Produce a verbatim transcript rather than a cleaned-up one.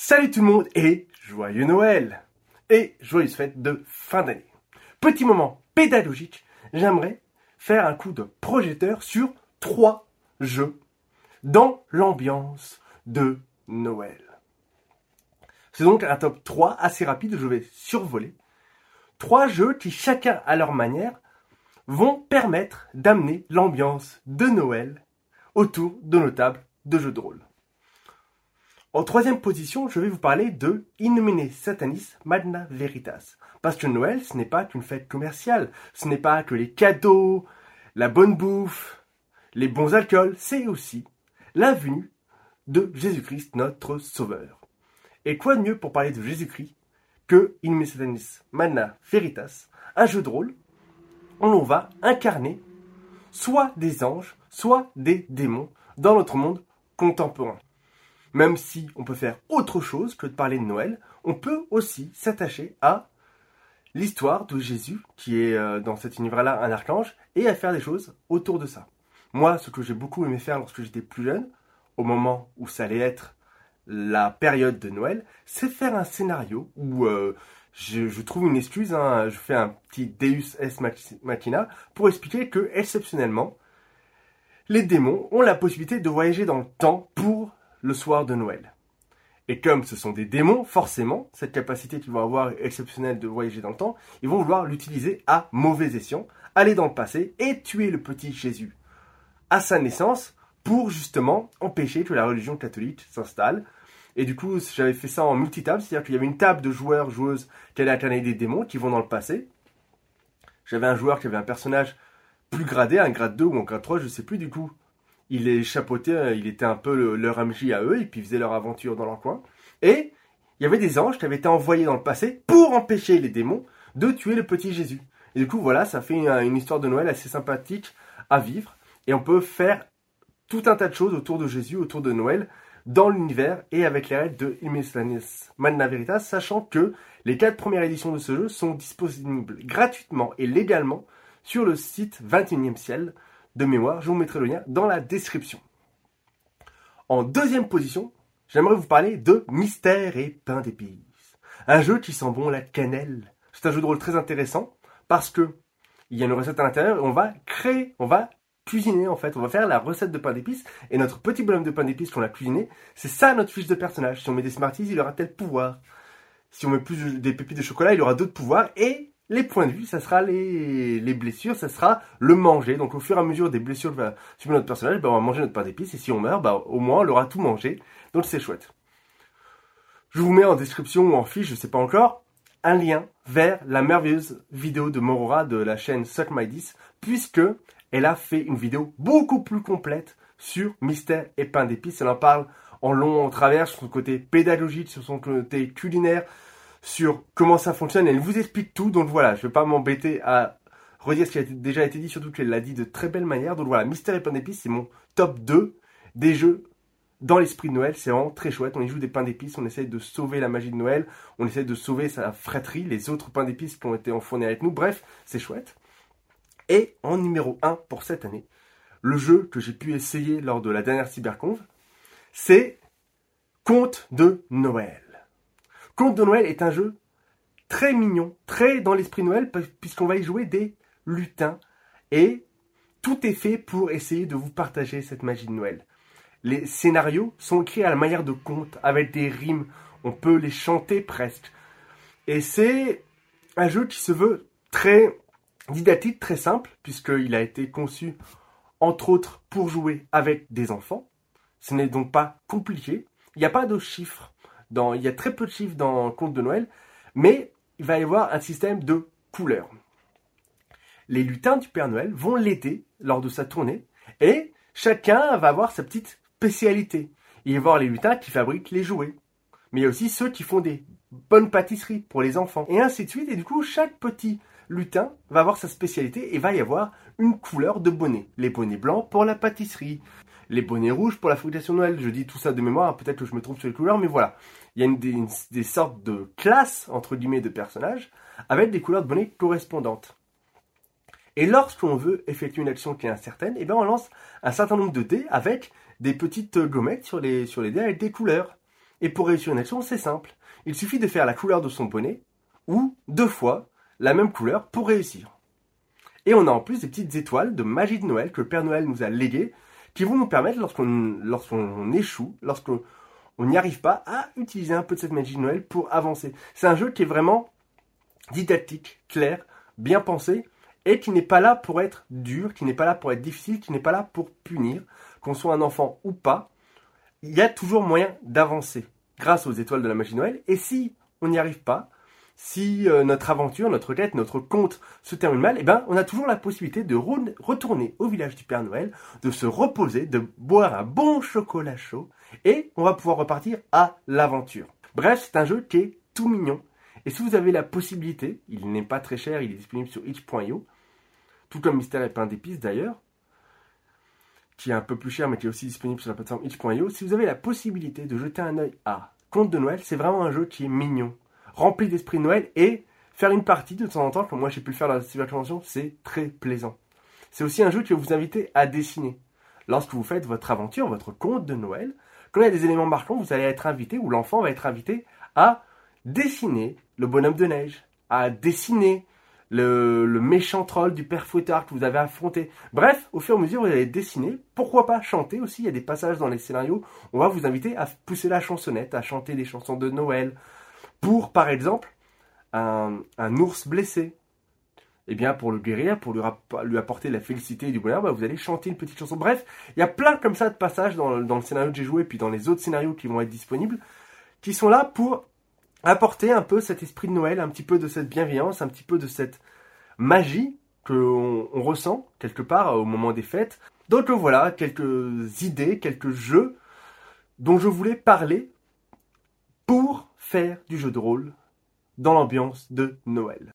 Salut tout le monde et joyeux Noël et joyeuses fêtes de fin d'année. Petit moment pédagogique, j'aimerais faire un coup de projecteur sur trois jeux dans l'ambiance de Noël. C'est donc un top trois assez rapide, je vais survoler. Trois jeux qui, chacun à leur manière, vont permettre d'amener l'ambiance de Noël autour de nos tables de jeux de rôle. En troisième position, je vais vous parler de In Nomine Satanis Magna Veritas. Parce que Noël, ce n'est pas qu'une fête commerciale, ce n'est pas que les cadeaux, la bonne bouffe, les bons alcools, c'est aussi la venue de Jésus-Christ, notre Sauveur. Et quoi de mieux pour parler de Jésus-Christ que In Nomine Satanis Magna Veritas, un jeu de rôle où l'on va incarner soit des anges, soit des démons dans notre monde contemporain. Même si on peut faire autre chose que de parler de Noël, on peut aussi s'attacher à l'histoire de Jésus, qui est euh, dans cet univers-là un archange, et à faire des choses autour de ça. Moi, ce que j'ai beaucoup aimé faire lorsque j'étais plus jeune, au moment où ça allait être la période de Noël, c'est faire un scénario où euh, je, je trouve une excuse, hein, je fais un petit Deus Ex Machina, pour expliquer que, exceptionnellement, les démons ont la possibilité de voyager dans le temps pour le soir de Noël. Et comme ce sont des démons, forcément, cette capacité qu'ils vont avoir exceptionnelle de voyager dans le temps, ils vont vouloir l'utiliser à mauvais escient, aller dans le passé et tuer le petit Jésus à sa naissance pour justement empêcher que la religion catholique s'installe. Et du coup, j'avais fait ça en multitable, c'est-à-dire qu'il y avait une table de joueurs, joueuses qui allaient incarner des démons qui vont dans le passé. J'avais un joueur qui avait un personnage plus gradé, un grade deux ou un grade trois, je ne sais plus du coup. Il les chapeautait, il était un peu le, leur M J à eux, et puis ils faisaient leur aventure dans leur coin. Et il y avait des anges qui avaient été envoyés dans le passé pour empêcher les démons de tuer le petit Jésus. Et du coup, voilà, ça fait une, une histoire de Noël assez sympathique à vivre. Et on peut faire tout un tas de choses autour de Jésus, autour de Noël, dans l'univers et avec les règles de In Nomine Satanis Magna Veritas, sachant que les quatre premières éditions de ce jeu sont disponibles gratuitement et légalement sur le site vingt et unième siècle. De mémoire, je vous mettrai le lien dans la description. En deuxième position, j'aimerais vous parler de Mystère et pain d'épices. Un jeu qui sent bon la cannelle. C'est un jeu de rôle très intéressant parce que il y a une recette à l'intérieur et on va créer, on va cuisiner en fait. On va faire la recette de pain d'épices et notre petit bonhomme de pain d'épices qu'on a cuisiné, c'est ça notre fiche de personnage. Si on met des Smarties, il aura tel pouvoir. Si on met plus des pépites de chocolat, il aura d'autres pouvoirs et les points de vue, ça sera les, les blessures, ça sera le manger. Donc au fur et à mesure des blessures que va subir notre personnage, bah, on va manger notre pain d'épices. Et si on meurt, bah, au moins on aura tout mangé. Donc c'est chouette. Je vous mets en description ou en fiche, je ne sais pas encore, un lien vers la merveilleuse vidéo de Morora de la chaîne Suck My Dis, puisque elle a fait une vidéo beaucoup plus complète sur Mystère et pain d'épices. Elle en parle en long, en travers, sur son côté pédagogique, sur son côté culinaire, sur comment ça fonctionne, elle vous explique tout, donc voilà, je ne vais pas m'embêter à redire ce qui a déjà été dit, surtout qu'elle l'a dit de très belle manière, donc voilà, Mystère et pain d'épices, c'est mon top deux des jeux dans l'esprit de Noël, c'est vraiment très chouette, on y joue des pains d'épices, on essaie de sauver la magie de Noël, on essaie de sauver sa fratrie, les autres pains d'épices qui ont été enfournés avec nous, bref, c'est chouette. Et en numéro un pour cette année, le jeu que j'ai pu essayer lors de la dernière Cyberconve, c'est Conte de Noël. Conte de Noël est un jeu très mignon, très dans l'esprit Noël, puisqu'on va y jouer des lutins. Et tout est fait pour essayer de vous partager cette magie de Noël. Les scénarios sont écrits à la manière de contes, avec des rimes. On peut les chanter presque. Et c'est un jeu qui se veut très didactique, très simple, puisqu'il a été conçu, entre autres, pour jouer avec des enfants. Ce n'est donc pas compliqué. Il n'y a pas de chiffres. Dans, il y a très peu de chiffres dans Conte de Noël, mais il va y avoir un système de couleurs. Les lutins du Père Noël vont l'aider lors de sa tournée, et chacun va avoir sa petite spécialité. Il va y avoir les lutins qui fabriquent les jouets, mais il y a aussi ceux qui font des bonnes pâtisseries pour les enfants, et ainsi de suite. Et du coup, chaque petit lutin va avoir sa spécialité, et va y avoir une couleur de bonnet. Les bonnets blancs pour la pâtisserie, les bonnets rouges pour la fabrication de Noël. Je dis tout ça de mémoire, peut-être que je me trompe sur les couleurs, mais voilà. Il y a une, des, une, des sortes de classes, entre guillemets, de personnages, avec des couleurs de bonnets correspondantes. Et lorsqu'on veut effectuer une action qui est incertaine, et bien on lance un certain nombre de dés avec des petites gommettes sur les, sur les dés avec des couleurs. Et pour réussir une action, c'est simple. Il suffit de faire la couleur de son poney, ou deux fois la même couleur pour réussir. Et on a en plus des petites étoiles de magie de Noël que le Père Noël nous a léguées, qui vont nous permettre, lorsqu'on lorsqu'on échoue, lorsqu'on n'y arrive pas, à utiliser un peu de cette magie de Noël pour avancer. C'est un jeu qui est vraiment didactique, clair, bien pensé, et qui n'est pas là pour être dur, qui n'est pas là pour être difficile, qui n'est pas là pour punir, qu'on soit un enfant ou pas. Il y a toujours moyen d'avancer grâce aux étoiles de la magie de Noël. Et si on n'y arrive pas, si euh, notre aventure, notre quête, notre conte se termine mal, eh ben, on a toujours la possibilité de re- retourner au village du Père Noël, de se reposer, de boire un bon chocolat chaud, et on va pouvoir repartir à l'aventure. Bref, c'est un jeu qui est tout mignon. Et si vous avez la possibilité, il n'est pas très cher, il est disponible sur itch point i o, tout comme Mystère et pain d'épices d'ailleurs, qui est un peu plus cher mais qui est aussi disponible sur la plateforme itch point i o, si vous avez la possibilité de jeter un œil à Conte de Noël, c'est vraiment un jeu qui est mignon, rempli d'esprit de Noël, et faire une partie de temps en temps, comme moi j'ai pu le faire dans la Cyberconve, c'est très plaisant. C'est aussi un jeu qui va vous inviter à dessiner. Lorsque vous faites votre aventure, votre conte de Noël, quand il y a des éléments marquants, vous allez être invité, ou l'enfant va être invité à dessiner le bonhomme de neige, à dessiner le, le méchant troll du père Fouettard que vous avez affronté. Bref, au fur et à mesure, vous allez dessiner, pourquoi pas chanter aussi, il y a des passages dans les scénarios, on va vous inviter à pousser la chansonnette, à chanter des chansons de Noël, pour, par exemple, un, un ours blessé. Eh bien, pour le guérir, pour lui, lui apporter la félicité et du bonheur, bah, vous allez chanter une petite chanson. Bref, il y a plein comme ça de passages dans, dans le scénario que j'ai joué, puis dans les autres scénarios qui vont être disponibles, qui sont là pour apporter un peu cet esprit de Noël, un petit peu de cette bienveillance, un petit peu de cette magie qu'on on ressent quelque part au moment des fêtes. Donc voilà, quelques idées, quelques jeux dont je voulais parler pour faire du jeu de rôle dans l'ambiance de Noël.